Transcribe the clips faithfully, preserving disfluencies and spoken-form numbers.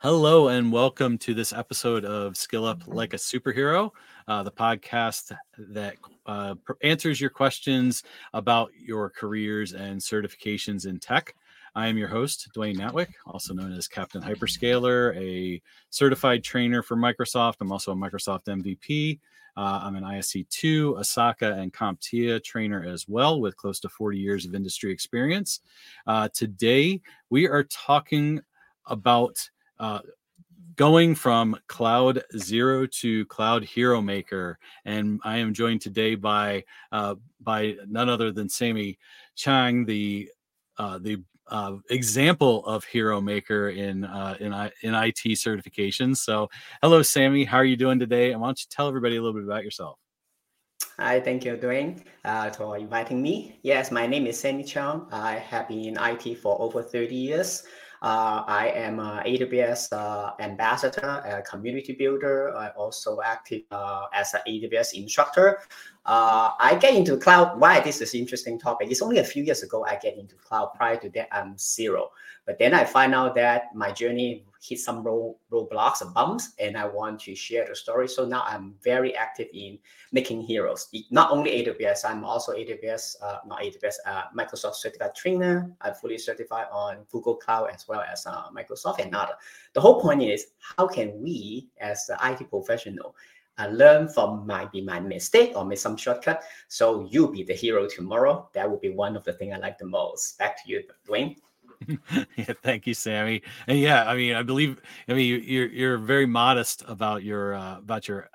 Hello and welcome to this episode of Skill Up Like a Superhero, uh, the podcast that uh, answers your questions about your careers and certifications in tech. I am your host, Dwayne Natwick, also known as Captain Hyperscaler, a certified trainer for Microsoft. I'm also a Microsoft M V P. Uh, I'm an I S C two, ISACA, and CompTIA trainer as well, with close to forty years of industry experience. Uh, today, we are talking about uh, going from cloud zero to cloud hero maker. And I am joined today by uh, by none other than Sammy Cheung, the uh, the Uh, example of hero maker in uh, in in I T certifications. So, hello, Sammy. How are you doing today? And why don't you tell everybody a little bit about yourself? Hi, thank you, Dwayne, uh, for inviting me. Yes, my name is Sammy Cheung. I have been in I T for over thirty years. Uh, I am an A W S uh, ambassador, a community builder. I also active uh, as an A W S instructor. Uh, I get into cloud. Why this is an interesting topic? It's only a few years ago I get into cloud. Prior to that, I'm zero. But then I find out that my journey hit some road, roadblocks and bumps, and I want to share the story. So now I'm very active in making heroes. Not only A W S, I'm also A W S, uh, not A W S, uh, Microsoft Certified Trainer. I'm fully certified on Google Cloud as well as uh, Microsoft and other. The whole point is, how can we as an I T professional uh, learn from maybe my mistake or make some shortcut, so you be the hero tomorrow? That would be one of the things I like the most. Back to you, Dwayne. Yeah, thank you, Sammy. And yeah, I mean, I believe, I mean, you, you're you're very modest about your uh, about your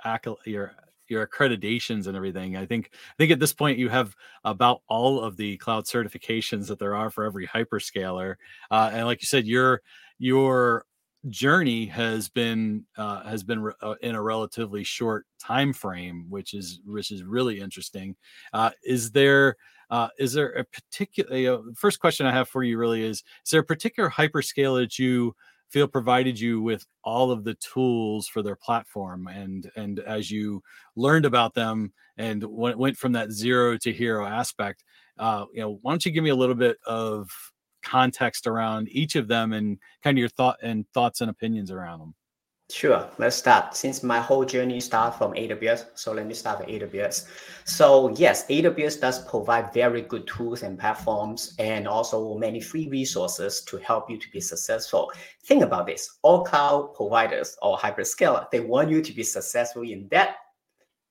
your your accreditations and everything. I think I think at this point you have about all of the cloud certifications that there are for every hyperscaler. Uh, and like you said, your your journey has been uh, has been re- uh, in a relatively short time frame, which is which is really interesting. Uh, is there Uh, is there a particular, you know, first question I have for you really is, is there a particular hyperscaler that you feel provided you with all of the tools for their platform? And and as you learned about them and went, went from that zero to hero aspect, uh, you know, why don't you give me a little bit of context around each of them and kind of your thought and thoughts and opinions around them? Sure. Let's start. Since my whole journey starts from A W S, so let me start with A W S. So yes, A W S does provide very good tools and platforms and also many free resources to help you to be successful. Think about this. All cloud providers or hyperscaler, they want you to be successful in that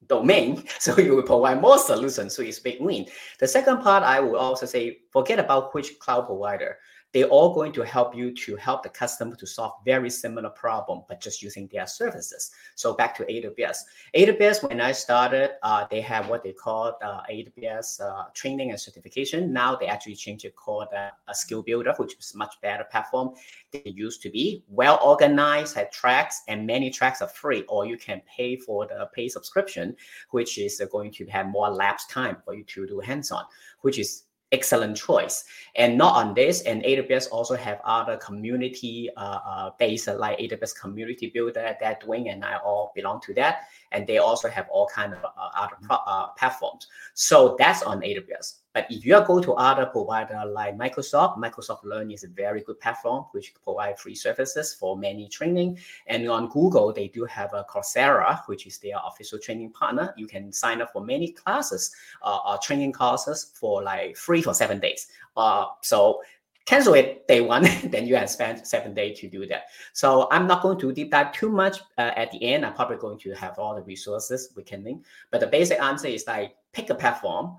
domain, so you will provide more solutions, so it's big win. The second part, I would also say, forget about which cloud provider. They're all going to help you to help the customer to solve very similar problem, but just using their services. So back to A W S. A W S, when I started, uh, they have what they called uh, A W S uh, training and certification. Now they actually changed it called uh, a Skill Builder, which is a much better platform than it used to be. Well organized, had tracks, and many tracks are free, or you can pay for the pay subscription, which is going to have more lapse time for you to do hands-on, which is excellent choice. And not on this, and A W S also have other community uh, uh, based uh, like A W S Community Builder that Dwayne and I all belong to that. And they also have all kinds of uh, other uh, platforms. So that's on A W S. But if you go to other provider like Microsoft, Microsoft Learn is a very good platform, which provides free services for many training. And on Google, they do have a Coursera, which is their official training partner. You can sign up for many classes, uh, or training courses for like free for seven days. Uh, so cancel it day one, then you have spent seven days to do that. So I'm not going to deep dive too much. Uh, at the end, I'm probably going to have all the resources we can link. But the basic answer is like, pick a platform,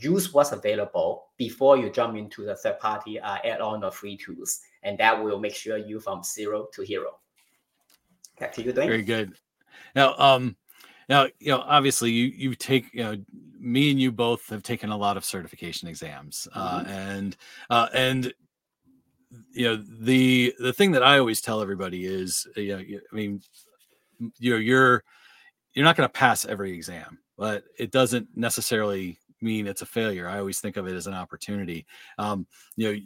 use what's available before you jump into the third-party uh, add-on or free tools, and that will make sure you from zero to hero. Back to you, Dwayne. Very good. Now, um, now you know, obviously, you you take you know, me and you both have taken a lot of certification exams, uh, mm-hmm. and uh, and you know the the thing that I always tell everybody is, you know, I mean, you know, you're you're not going to pass every exam, but it doesn't necessarily mean it's a failure. I always think of it as an opportunity. Um, you know,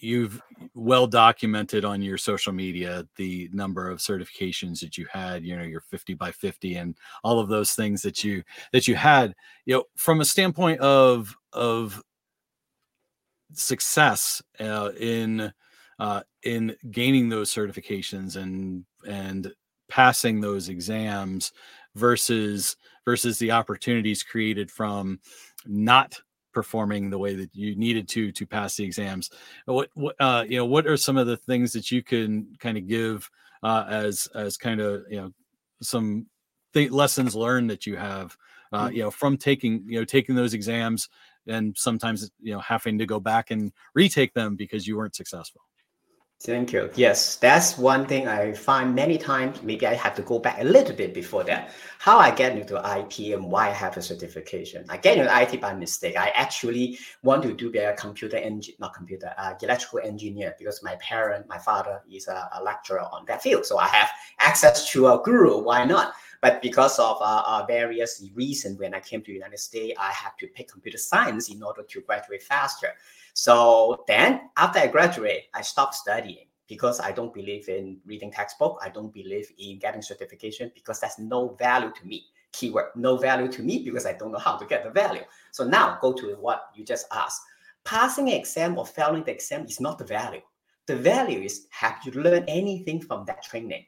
you've well documented on your social media the number of certifications that you had, you know, your fifty by fifty and all of those things that you that you had. You know, from a standpoint of of success uh, in uh, in gaining those certifications and and passing those exams versus versus the opportunities created from not performing the way that you needed to to pass the exams. What, what uh, you know, what are some of the things that you can kind of give uh, as as kind of, you know, some th- lessons learned that you have, uh, you know, from taking, you know, taking those exams and sometimes, you know, having to go back and retake them because you weren't successful? Thank you. Yes, that's one thing I find many times. Maybe I have to go back a little bit before that. How I get into I T and why I have a certification. I get into I T by mistake. I actually want to do be a computer engineer, not computer, uh, electrical engineer, because my parent, my father is a, a lecturer on that field. So I have access to a guru. Why not? But because of uh, uh, various reasons, when I came to the United States, I had to pick computer science in order to graduate faster. So then after I graduate, I stopped studying because I don't believe in reading textbook. I don't believe in getting certification because that's no value to me. Keyword, no value to me because I don't know how to get the value. So now go to what you just asked. Passing an exam or failing the exam is not the value. The value is, have you learned anything from that training?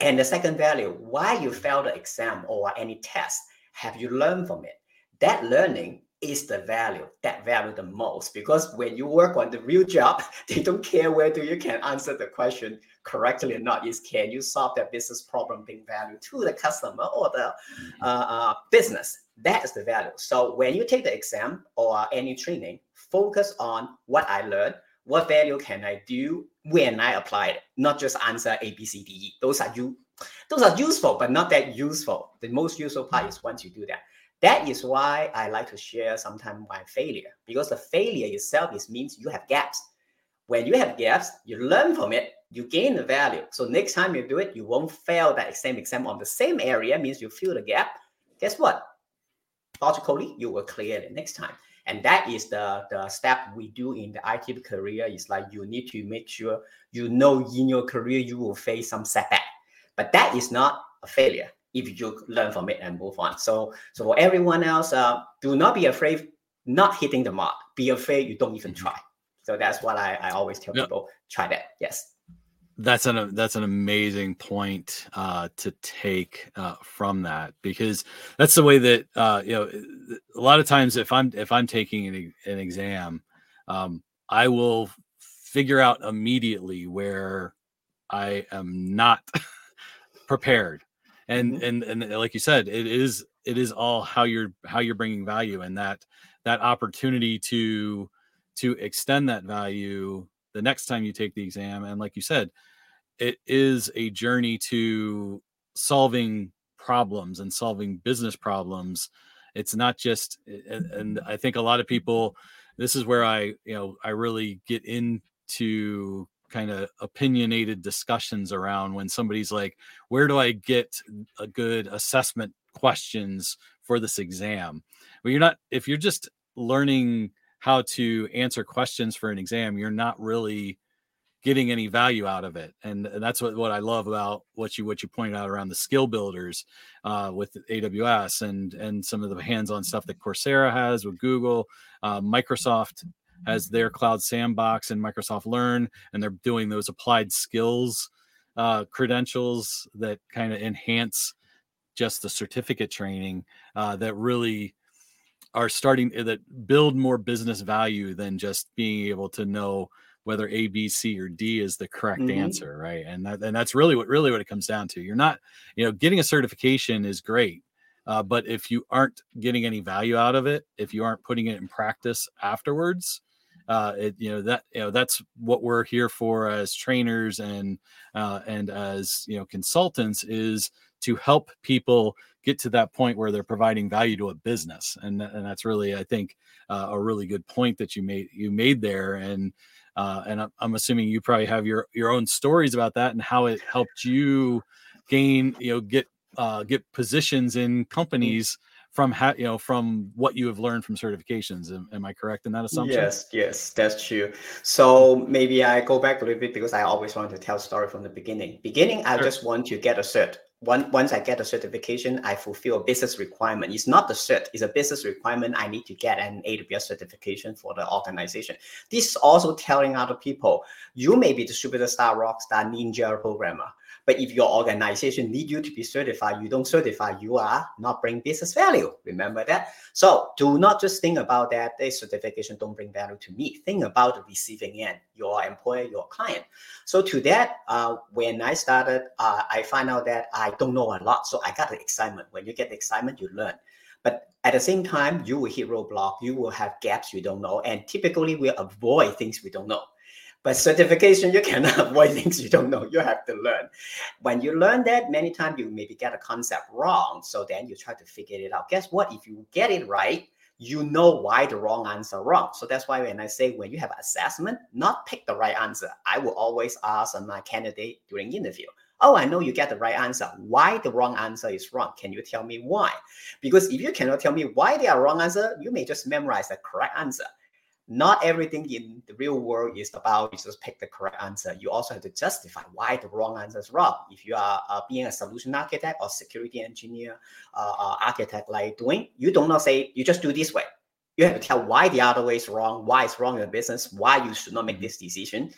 And the second value, why you failed the exam or any test, have you learned from it? That learning is the value, that value the most, because when you work on the real job, they don't care whether you can answer the question correctly or not. Is can you solve that business problem, bring value to the customer or the uh, uh, business? That is the value. So when you take the exam or any training, focus on what I learned, what value can I do when I apply it, not just answer A, B, C, D, E. Those are you, those are useful, but not that useful. The most useful part is once you do that. That is why I like to share sometimes my failure, because the failure itself is means you have gaps. When you have gaps, you learn from it, you gain the value. So next time you do it, you won't fail that same exam on the same area, means you fill the gap. Guess what? Logically, you will clear it next time. And that is the, the step we do in the I T career. It's like you need to make sure you know in your career you will face some setback. But that is not a failure if you learn from it and move on. So, so for everyone else, uh, do not be afraid not hitting the mark. Be afraid you don't even try. So that's what I, I always tell yep. people. Try that. Yes. That's an that's an amazing point uh, to take uh, from that, because that's the way that uh, you know a lot of times if I'm if I'm taking an, an exam, um, I will figure out immediately where I am not prepared, and mm-hmm. and and like you said, it is it is all how you're how you're bringing value, and that that opportunity to to extend that value the next time you take the exam. And like you said, it is a journey to solving problems and solving business problems. It's not just, and, and I think a lot of people, this is where I, you know, I really get into kind of opinionated discussions around when somebody's like, where do I get a good assessment questions for this exam? Well, you're not, if you're just learning how to answer questions for an exam, you're not really getting any value out of it. And, and that's what, what I love about what you what you pointed out around the skill builders uh, with A W S and, and some of the hands-on stuff that Coursera has with Google. Uh, Microsoft has their Cloud Sandbox and Microsoft Learn, and they're doing those applied skills uh, credentials that kind of enhance just the certificate training uh, that really are starting that build more business value than just being able to know whether A, B, C, or D is the correct mm-hmm. answer. Right. And that, and that's really what, really what it comes down to. You're not, you know, getting a certification is great. Uh, but if you aren't getting any value out of it, if you aren't putting it in practice afterwards, uh, it, you know, that, you know, that's what we're here for as trainers and, uh, and as, you know, consultants is to help people get to that point where they're providing value to a business. And, and that's really, I think, uh, a really good point that you made, you made there. And, uh, and I'm assuming you probably have your, your own stories about that and how it helped you gain, you know, get, uh, get positions in companies from how, you know, from what you have learned from certifications. Am, am I correct in that assumption? Yes, yes, that's true. So maybe I go back a little bit because I always want to tell a story from the beginning. Beginning, I sure. just want to get a cert. one, once I get a certification, I fulfill a business requirement. It's not the cert, it's a business requirement. I need to get an A W S certification for the organization. This is also telling other people, you may be the superstar, rockstar, ninja programmer, but if your organization needs you to be certified, you don't certify, you are not bringing business value. Remember that. So do not just think about that the certification don't bring value to me. Think about the receiving end, your employer, your client. So to that, uh, when I started, uh, I find out that I don't know a lot. So I got the excitement. When you get the excitement, you learn. But at the same time, you will hit roadblock. You will have gaps you don't know. And typically, we avoid things we don't know. But certification, you cannot avoid things you don't know. You have to learn. When you learn that, many times you maybe get a concept wrong. So then you try to figure it out. Guess what? If you get it right, you know why the wrong answer wrong. So that's why when I say when you have assessment, not pick the right answer. I will always ask my candidate during interview, oh, I know you get the right answer. Why the wrong answer is wrong? Can you tell me why? Because if you cannot tell me why they are wrong answer, you may just memorize the correct answer. Not everything in the real world is about you just pick the correct answer. You also have to justify why the wrong answer is wrong. If you are uh, being a solution architect or security engineer, uh, uh, architect like Dwayne, you do not say, you just do this way. You have to tell why the other way is wrong, why it's wrong in the business, why you should not make this decision.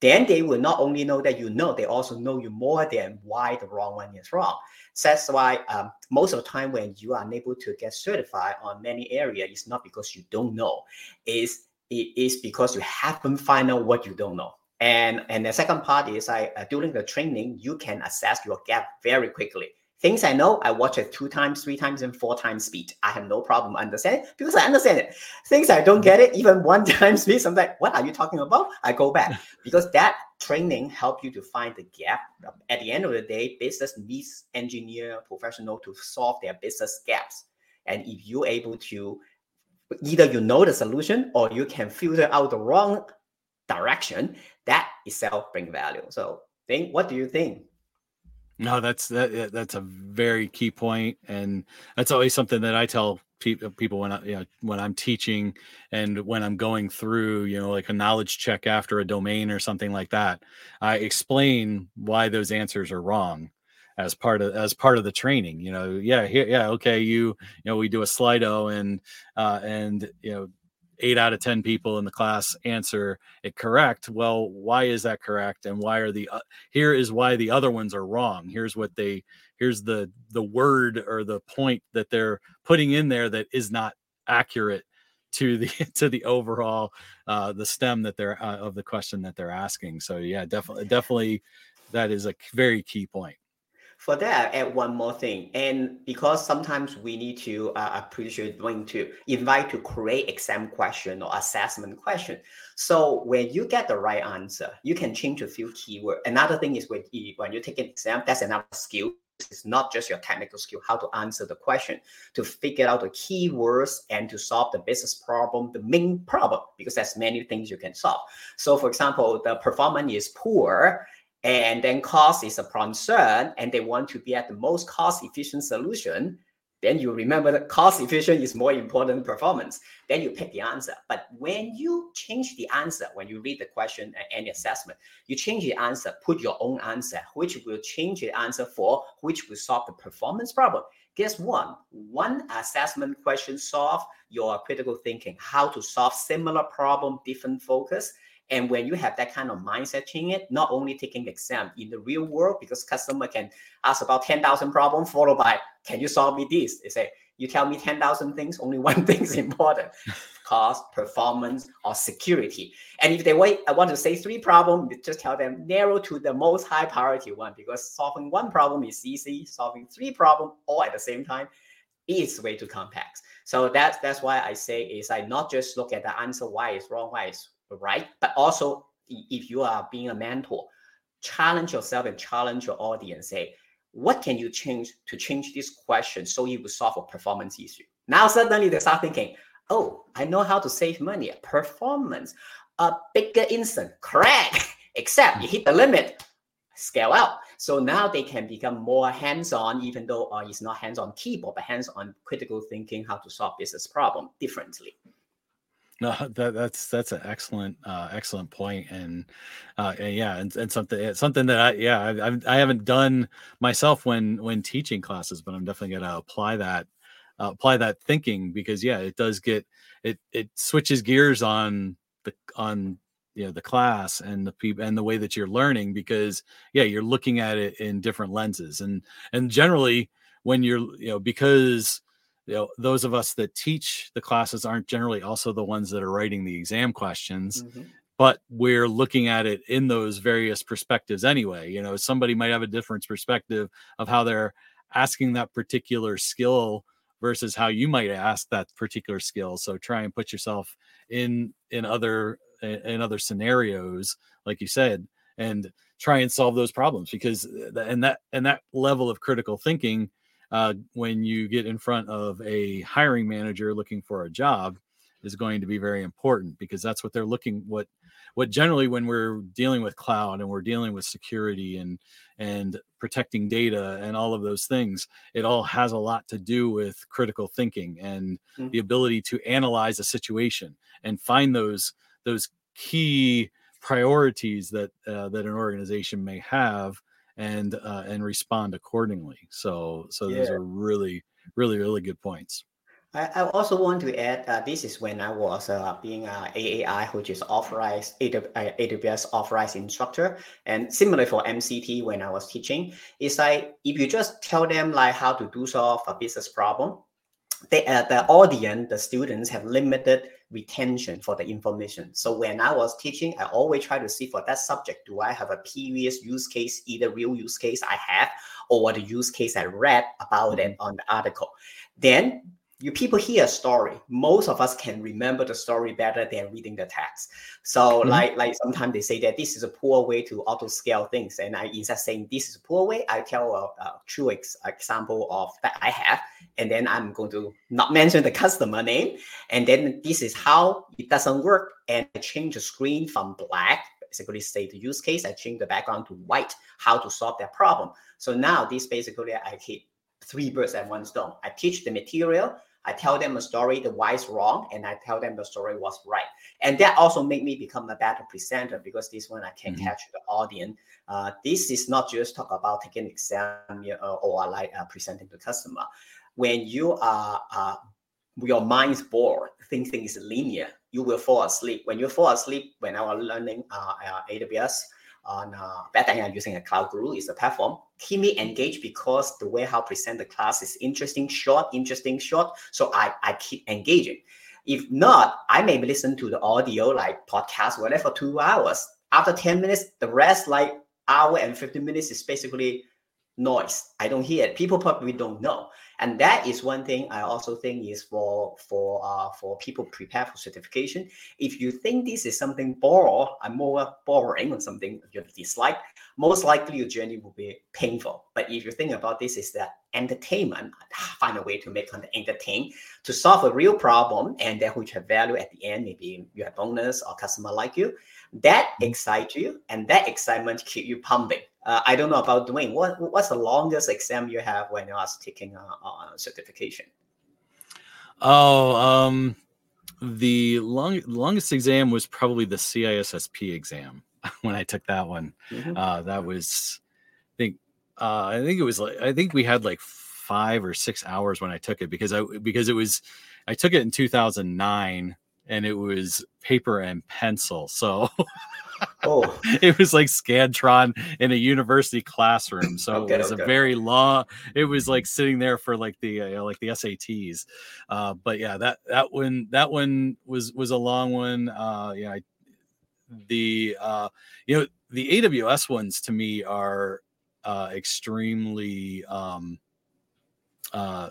Then they will not only know that you know, they also know you more than why the wrong one is wrong. So that's why um, most of the time when you are unable to get certified on many areas, it's not because you don't know. It's, it is because you haven't found out what you don't know. And, and the second part is I, uh, during the training, you can assess your gap very quickly. Things I know, I watch at two times, three times, and four times speed. I have no problem understanding it because I understand it. Things I don't get it, even one time speed, I'm like, what are you talking about? I go back because that training helps you to find the gap. At the end of the day, business needs engineer professional to solve their business gaps. And if you're able to, either you know the solution or you can filter out the wrong direction, that itself brings value. So think, what do you think? No, that's that, that's a very key point, and that's always something that I tell pe- people when I, you know, when I'm teaching and when I'm going through, you know, like a knowledge check after a domain or something like that. I explain why those answers are wrong as part of as part of the training. You know, yeah, here, yeah, okay, you you know, we do a Slido, and uh, and you know, eight out of ten people in the class answer it correct. Well, why is that correct? And why are the, uh, here is why the other ones are wrong. Here's what they, here's the, the word or the point that they're putting in there that is not accurate to the, to the overall, uh, the stem that they're uh, of the question that they're asking. So yeah, definitely, definitely. That is a very key point. For that, I add one more thing, and because sometimes we need to uh, appreciate going to invite to create exam question or assessment question. So when you get the right answer, you can change a few keywords. Another thing is when you, when you take an exam, that's another skill. It's not just your technical skill, how to answer the question, to figure out the keywords and to solve the business problem, the main problem, because there's many things you can solve. So for example, the performance is poor, and then cost is a concern, and they want to be at the most cost-efficient solution, then you remember that cost-efficient is more important than performance. Then you pick the answer. But when you change the answer, when you read the question and the assessment, you change the answer, put your own answer, which will change the answer for, which will solve the performance problem. Guess what? One assessment question solves your critical thinking, how to solve similar problem, different focus. And when you have that kind of mindset change, it not only taking exam in the real world, because customer can ask about ten thousand problems followed by, can you solve me this? They say, you tell me ten thousand things, only one thing is important, cost, performance, or security. And if they wait, I want to say three problems, just tell them narrow to the most high priority one, because solving one problem is easy, solving three problems all at the same time is way too complex. So that's that's why I say is I not just look at the answer, why it's wrong, why it's right, but also if you are being a mentor, challenge yourself and challenge your audience. Say, what can you change to change this question so you will solve a performance issue? Now suddenly they start thinking, oh, I know how to save money. Performance, a bigger instance, correct. Except you hit the limit, scale out. So now they can become more hands-on, even though uh, it's not hands-on keyboard, but hands-on critical thinking, how to solve business problem differently. No, that, that's that's an excellent uh, excellent point, and uh, and yeah, and, and something something that I yeah I I haven't done myself when when teaching classes, but I'm definitely going to apply that uh, apply that thinking, because yeah, it does get it it switches gears on the on you know the class and the people and the way that you're learning, because yeah, you're looking at it in different lenses, and and generally when you're you know because. You know, those of us that teach the classes aren't generally also the ones that are writing the exam questions, mm-hmm. but we're looking at it in those various perspectives anyway. You know, somebody might have a different perspective of how they're asking that particular skill versus how you might ask that particular skill. So try and put yourself in in other in other scenarios, like you said, and try and solve those problems, because and that and that level of critical thinking. Uh, when you get in front of a hiring manager looking for a job, is going to be very important, because that's what they're looking what what generally when we're dealing with cloud and we're dealing with security and and protecting data and all of those things, it all has a lot to do with critical thinking and mm-hmm. the ability to analyze a situation and find those those key priorities that uh, that an organization may have. And uh, and respond accordingly. So so those yeah. are really really really good points. I, I also want to add. Uh, this is when I was uh, being uh, A A I, which is authorized A W S authorized instructor, and similarly for M C T when I was teaching, it's like if you just tell them like how to do solve a business problem, they uh, the audience, the students have limited retention for the information. So when I was teaching, I always try to see for that subject, do I have a previous use case, either real use case I have or the use case I read about it on the article. Then you people hear a story. Most of us can remember the story better than reading the text. So mm-hmm. like like sometimes they say that this is a poor way to auto scale things. And I instead of saying this is a poor way, I tell a, a true ex- example of that I have. And then I'm going to not mention the customer name. And then this is how it doesn't work. And I change the screen from black, basically say the use case. I change the background to white, how to solve that problem. So now this basically I keep three birds at one stone. I teach the material, I tell them a story, the why is wrong, and I tell them the story was right. And that also made me become a better presenter, because this one I can mm-hmm. catch the audience. Uh, this is not just talk about taking exam uh, or like uh, presenting to customer. When you are, uh, your mind's bored, thinking is linear, you will fall asleep. When you fall asleep, when I was learning uh, uh, A W S, on uh, back then I'm using a Cloud Guru is the platform. Keep me engaged because the way how present the class is interesting, short, interesting, short. So I, I keep engaging. If not, I may listen to the audio like podcast, whatever, for two hours. After ten minutes, the rest like hour and fifteen minutes is basically noise. I don't hear it. People probably don't know. And that is one thing I also think is for for uh, for people prepare for certification. If you think this is something boring, I'm more boring or something you dislike, most likely your journey will be painful. But if you think about this is that entertainment, find a way to make content entertain, to solve a real problem, and then which have value at the end, maybe you have bonus or customer like you, that excites you, and that excitement keep you pumping. Uh, I don't know about Dwayne. What what's the longest exam you have when you are taking a, a certification? Oh, um, the long longest exam was probably the C I S S P exam when I took that one. Mm-hmm. Uh, that was, I think, uh, I think it was like I think we had like five or six hours when I took it because I because it was I took it in two thousand nine and it was paper and pencil, so. Oh, it was like Scantron in a university classroom. So okay, it was okay. a very long, it was like sitting there for like the, uh, you know, like the S A Ts. Uh, but yeah, that, that one, that one was, was a long one. Uh, yeah. I, the, uh, you know, the A W S ones to me are, uh, extremely, um, uh,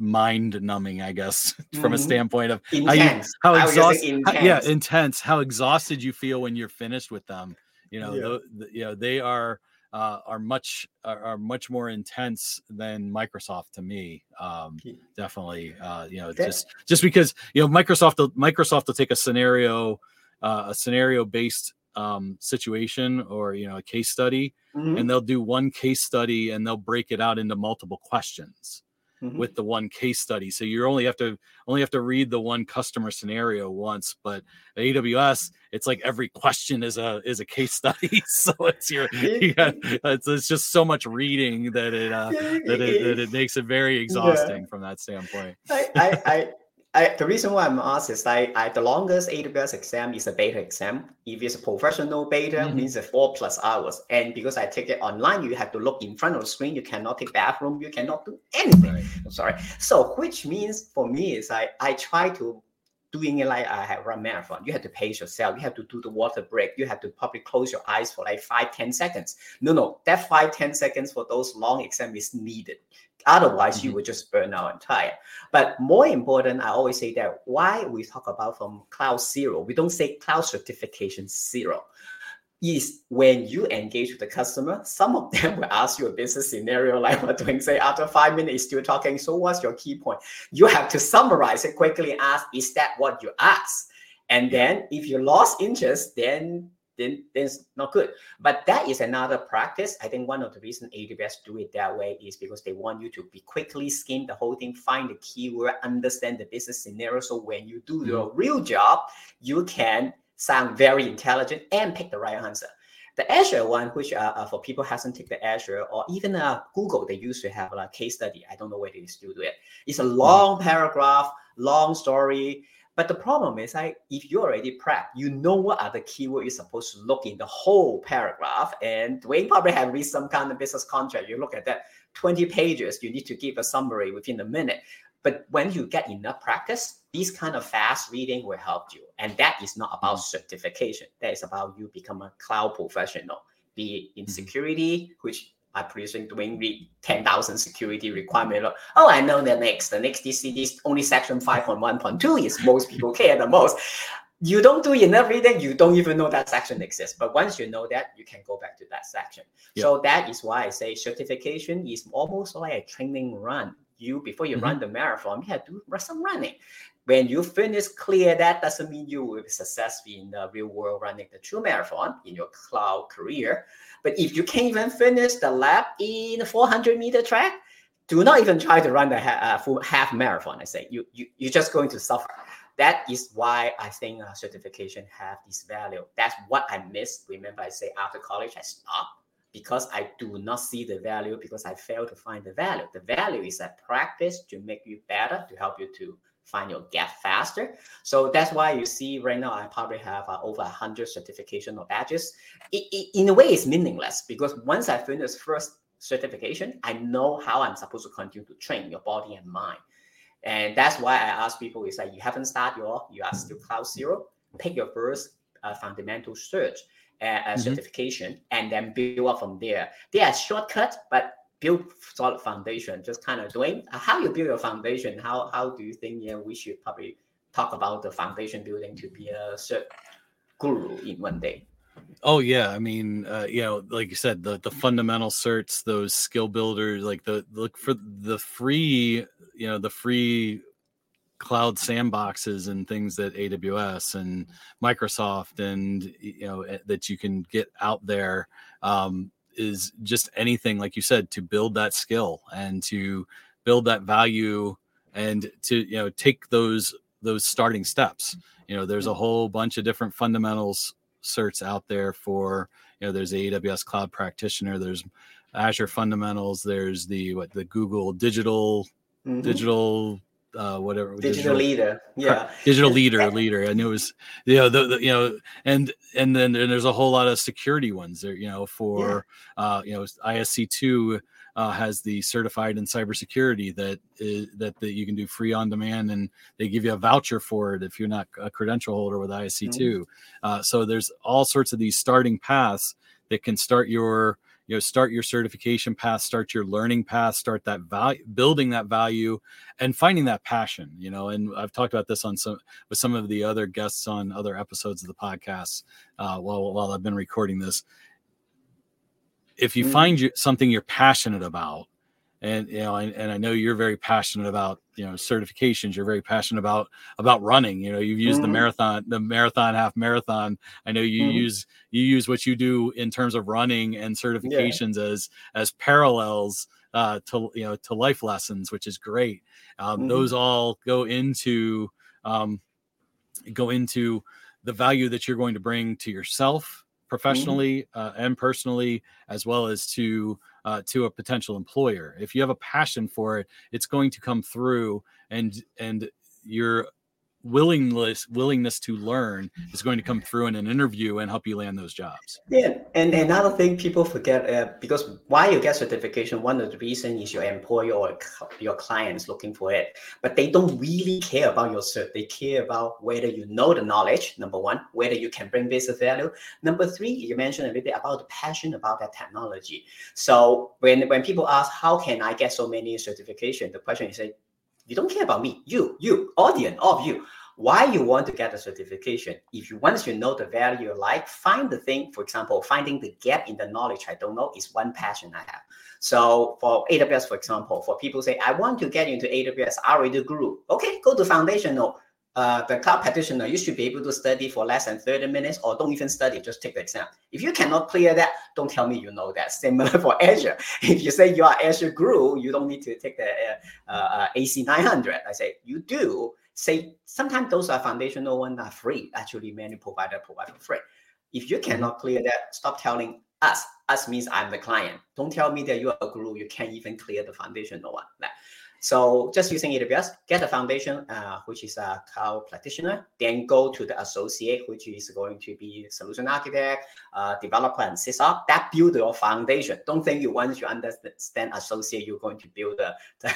mind numbing, I guess, mm-hmm. from a standpoint of how, you, how exhausted, intense. How, yeah, intense, how exhausted you feel when you're finished with them. You know, yeah. the, the, you know, they are uh, are much are, are much more intense than Microsoft to me. Um, yeah. Definitely, uh, you know, yeah. just just because you know Microsoft will, Microsoft will take a scenario uh, a scenario based um, situation or you know a case study, mm-hmm. and they'll do one case study and they'll break it out into multiple questions. mm-hmm. with the one case study. So you only have to only have to read the one customer scenario once. But at A W S, it's like every question is a is a case study. So it's your you got, it's, it's just so much reading that it uh, that it that it makes it very exhausting yeah. from that standpoint. I I. I I, the reason why I'm asked is like I, the longest A W S exam is a beta exam. If it's a professional beta, mm-hmm. it means it's four plus hours. And because I take it online, you have to look in front of the screen. You cannot take bathroom. You cannot do anything. Right. I'm sorry. So which means for me is I, I try to doing it like I have run marathon. You have to pace yourself. You have to do the water break. You have to probably close your eyes for like five, ten seconds. No, no, that five, ten seconds for those long exam is needed. Otherwise, mm-hmm. you would just burn out and tired. But more important, I always say that why we talk about from cloud zero, we don't say cloud certification zero, is when you engage with the customer, some of them will ask you a business scenario like what Dwayne say after five minutes, still talking, so what's your key point? You have to summarize it quickly and ask, is that what you asked? And then if you lost interest, then Then, then it's not good. But that is another practice. I think one of the reasons A W S do it that way is because they want you to be quickly skim the whole thing, find the keyword, understand the business scenario. So when you do your real job, you can sound very intelligent and pick the right answer. The Azure one, which uh, for people hasn't taken the Azure or even uh, Google, they used to have a case study. I don't know whether they still do it. It's a long paragraph, long story. But the problem is, like, if you're already prepped, you know what are the keywords you're supposed to look in the whole paragraph. And Dwayne probably have read some kind of business contract. You look at that twenty pages, you need to give a summary within a minute. But when you get enough practice, these kind of fast reading will help you. And that is not about certification. That is about you become a cloud professional, be it in security, which I presume Dwayne read ten thousand security requirements. Oh, I know the next. The next D C D only section five point one point two is most people care the most. You don't do enough reading. You don't even know that section exists. But once you know that, you can go back to that section. Yeah. So that is why I say certification is almost like a training run. You, before you mm-hmm. run the marathon, you have to do some running. When you finish clear, that doesn't mean you will be successful in the real world running the true marathon in your cloud career. But if you can't even finish the lap in a four hundred meter track, do not even try to run the ha- uh, full half marathon, I say. You, you, you're just going to suffer. That is why I think uh, certification have this value. That's what I missed. Remember, I say after college, I stopped. Because I do not see the value, because I fail to find the value. The value is a practice to make you better, to help you to find your gap faster. So that's why you see right now, I probably have uh, over one hundred certification or badges. It, it, in a way, it's meaningless, because once I finish first certification, I know how I'm supposed to continue to train your body and mind. And that's why I ask people, is that you haven't started your, you are still cloud zero, pick your first uh, fundamental search. Uh, mm-hmm. certification and then build up from there. They are shortcuts, but build solid foundation. Just kind of doing how you build your foundation. How how do you think yeah, we should probably talk about the foundation building to be a cert guru in one day? Oh yeah, I mean, uh, you know, like you said, the the fundamental certs, those skill builders, like the look for the free, you know, the free cloud sandboxes and things that A W S and Microsoft and, you know, that you can get out there um, is just anything, like you said, to build that skill and to build that value and to, you know, take those, those starting steps. You know, there's a whole bunch of different fundamentals certs out there for, you know, there's the A W S Cloud Practitioner, there's Azure Fundamentals, there's the, what the Google Digital, mm-hmm. digital, Uh, whatever digital, digital leader, yeah, digital leader, leader. I knew it was, you know, the, the, you know, and and then and there's a whole lot of security ones there, you know, for yeah. uh, you know, I S C two uh, has the Certified in Cybersecurity that is that that you can do free on demand, and they give you a voucher for it if you're not a credential holder with I S C two. Mm-hmm. Uh, so there's all sorts of these starting paths that can start your. You know, start your certification path, start your learning path, start that value, building that value and finding that passion, you know, and I've talked about this on some with some of the other guests on other episodes of the podcast uh, while, while I've been recording this. If you mm-hmm. find you, something you're passionate about and, you know, and, and I know you're very passionate about, you know, certifications, you're very passionate about, about running, you know, you've used mm-hmm. the marathon, the marathon, half marathon. I know you mm-hmm. use, you use what you do in terms of running and certifications yeah. as, as parallels uh, to, you know, to life lessons, which is great. Um, mm-hmm. Those all go into, um, go into the value that you're going to bring to yourself professionally mm-hmm. uh, and personally, as well as to, uh, to a potential employer. If you have a passion for it, it's going to come through, and, and your willingness, willingness to learn is going to come through in an interview and help you land those jobs. Yeah. And another thing people forget, uh, because why you get certification, one of the reasons is your employer or your clients looking for it, but they don't really care about your cert. They care about whether you know the knowledge, number one, whether you can bring business value. Number three, you mentioned a little bit about the passion about that technology. So when, when people ask, how can I get so many certifications? The question is, like, you don't care about me, you, you, audience, all of you. Why you want to get a certification? If you once you know the value you like, find the thing, for example, finding the gap in the knowledge I don't know is one passion I have. So for A W S, for example, for people say, I want to get into A W S, I already grew. Okay, go to foundational. Uh, the cloud practitioner, you should be able to study for less than thirty minutes, or don't even study, just take the exam. If you cannot clear that, don't tell me you know that. Similar for Azure. If you say you are Azure Guru, you don't need to take the uh, uh, A C nine hundred. I say you do. Say sometimes those are foundational ones are free. Actually, many providers provide for free. If you cannot clear that, stop telling us. Us means I'm the client. Don't tell me that you are a guru. You can't even clear the foundational one. Like, so just using A W S, get a foundation, uh, which is a cloud practitioner, then go to the associate, which is going to be solution architect, uh, developer, and SysOps. That build your foundation. Don't think you once you understand associate, you're going to build a, the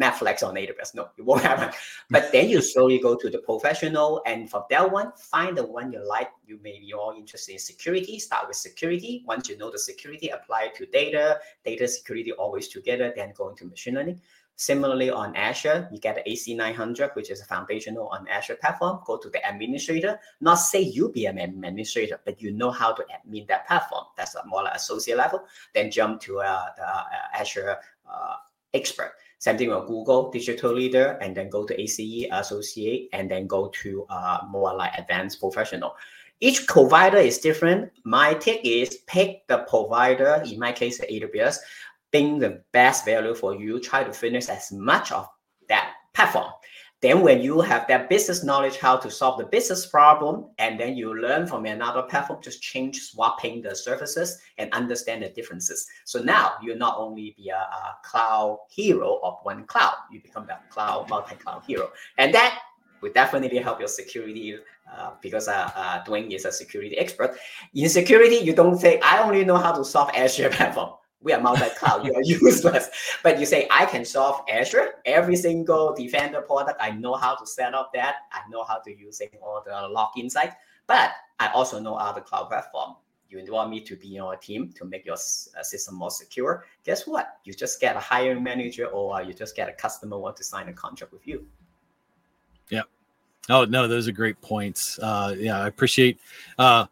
Netflix on A W S. No, it won't happen. But then you slowly go to the professional, and from that one, find the one you like. You may be all interested in security. Start with security. Once you know the security, apply to data, data security always together, then go into machine learning. Similarly, on Azure, you get the A C nine hundred, which is a foundational on Azure platform. Go to the administrator. Not say you be an administrator, but you know how to admin that platform. That's a more like associate level. Then jump to uh, the uh, Azure uh, expert. Same thing with Google Digital Leader, and then go to A C E associate, and then go to uh, more like advanced professional. Each provider is different. My take is pick the provider. In my case, A W S. Think the best value for you, try to finish as much of that platform. Then when you have that business knowledge, how to solve the business problem, and then you learn from another platform, just change swapping the services and understand the differences. So now you not only be a, a cloud hero of one cloud, you become that cloud multi-cloud hero. And that will definitely help your security uh, because uh, uh, Dwayne is a security expert. In security, you don't say, I only know how to solve Azure platform. We are multi-cloud, you are useless. But you say, I can solve Azure, every single Defender product. I know how to set up that. I know how to use it, all the log insights. But I also know other cloud platform. You want me to be in your team to make your system more secure. Guess what? You just get a hiring manager, or you just get a customer want to sign a contract with you. Yeah. Oh, no, those are great points. Uh, yeah, I appreciate uh,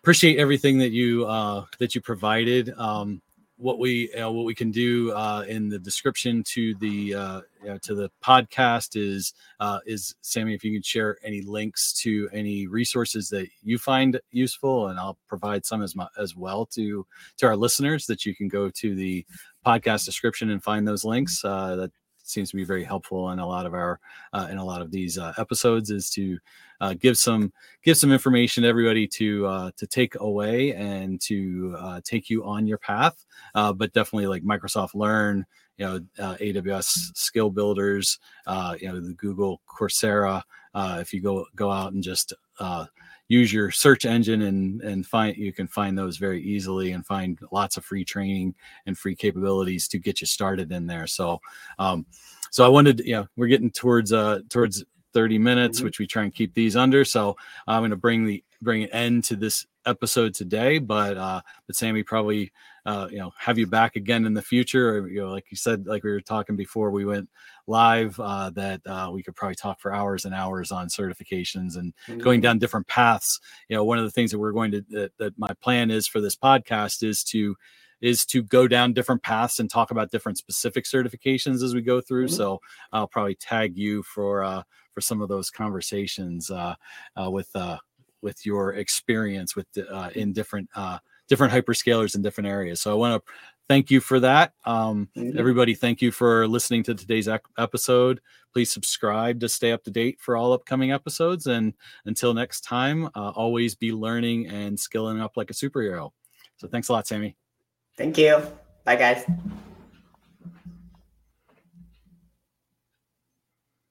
appreciate everything that you uh, that you provided. Um, what we uh, what we can do uh, in the description to the uh, you know, to the podcast is uh, is Sammy, if you can share any links to any resources that you find useful, and I'll provide some as my, as well to to our listeners, that you can go to the podcast description and find those links. Uh, that seems to be very helpful in a lot of our uh, in a lot of these uh, episodes, is to uh, give some give some information to everybody to uh, to take away and to uh, take you on your path. Uh, but definitely, like Microsoft Learn, you know, uh, A W S Skill Builders, uh, you know, the Google Coursera. Uh, if you go go out and just uh, use your search engine and and find, you can find those very easily and find lots of free training and free capabilities to get you started in there. So, um, so I wanted, you know, we're getting towards uh towards thirty minutes, mm-hmm. which we try and keep these under. So I'm going to bring the bring an end to this episode today, but uh, but Sammy, probably uh, you know, have you back again in the future. You know, like you said, like we were talking before we went live, uh, that uh, we could probably talk for hours and hours on certifications and mm-hmm. going down different paths. You know, one of the things that we're going to that, that my plan is for this podcast is to is to go down different paths and talk about different specific certifications as we go through. Mm-hmm. So I'll probably tag you for uh, for some of those conversations uh, uh, with. Uh, with your experience with, uh, in different, uh, different hyperscalers in different areas. So I want to thank you for that. Um, mm-hmm. Everybody, thank you for listening to today's ec- episode. Please subscribe to stay up to date for all upcoming episodes. And until next time, uh, always be learning and skilling up like a superhero. So thanks a lot, Sammy. Thank you. Bye, guys.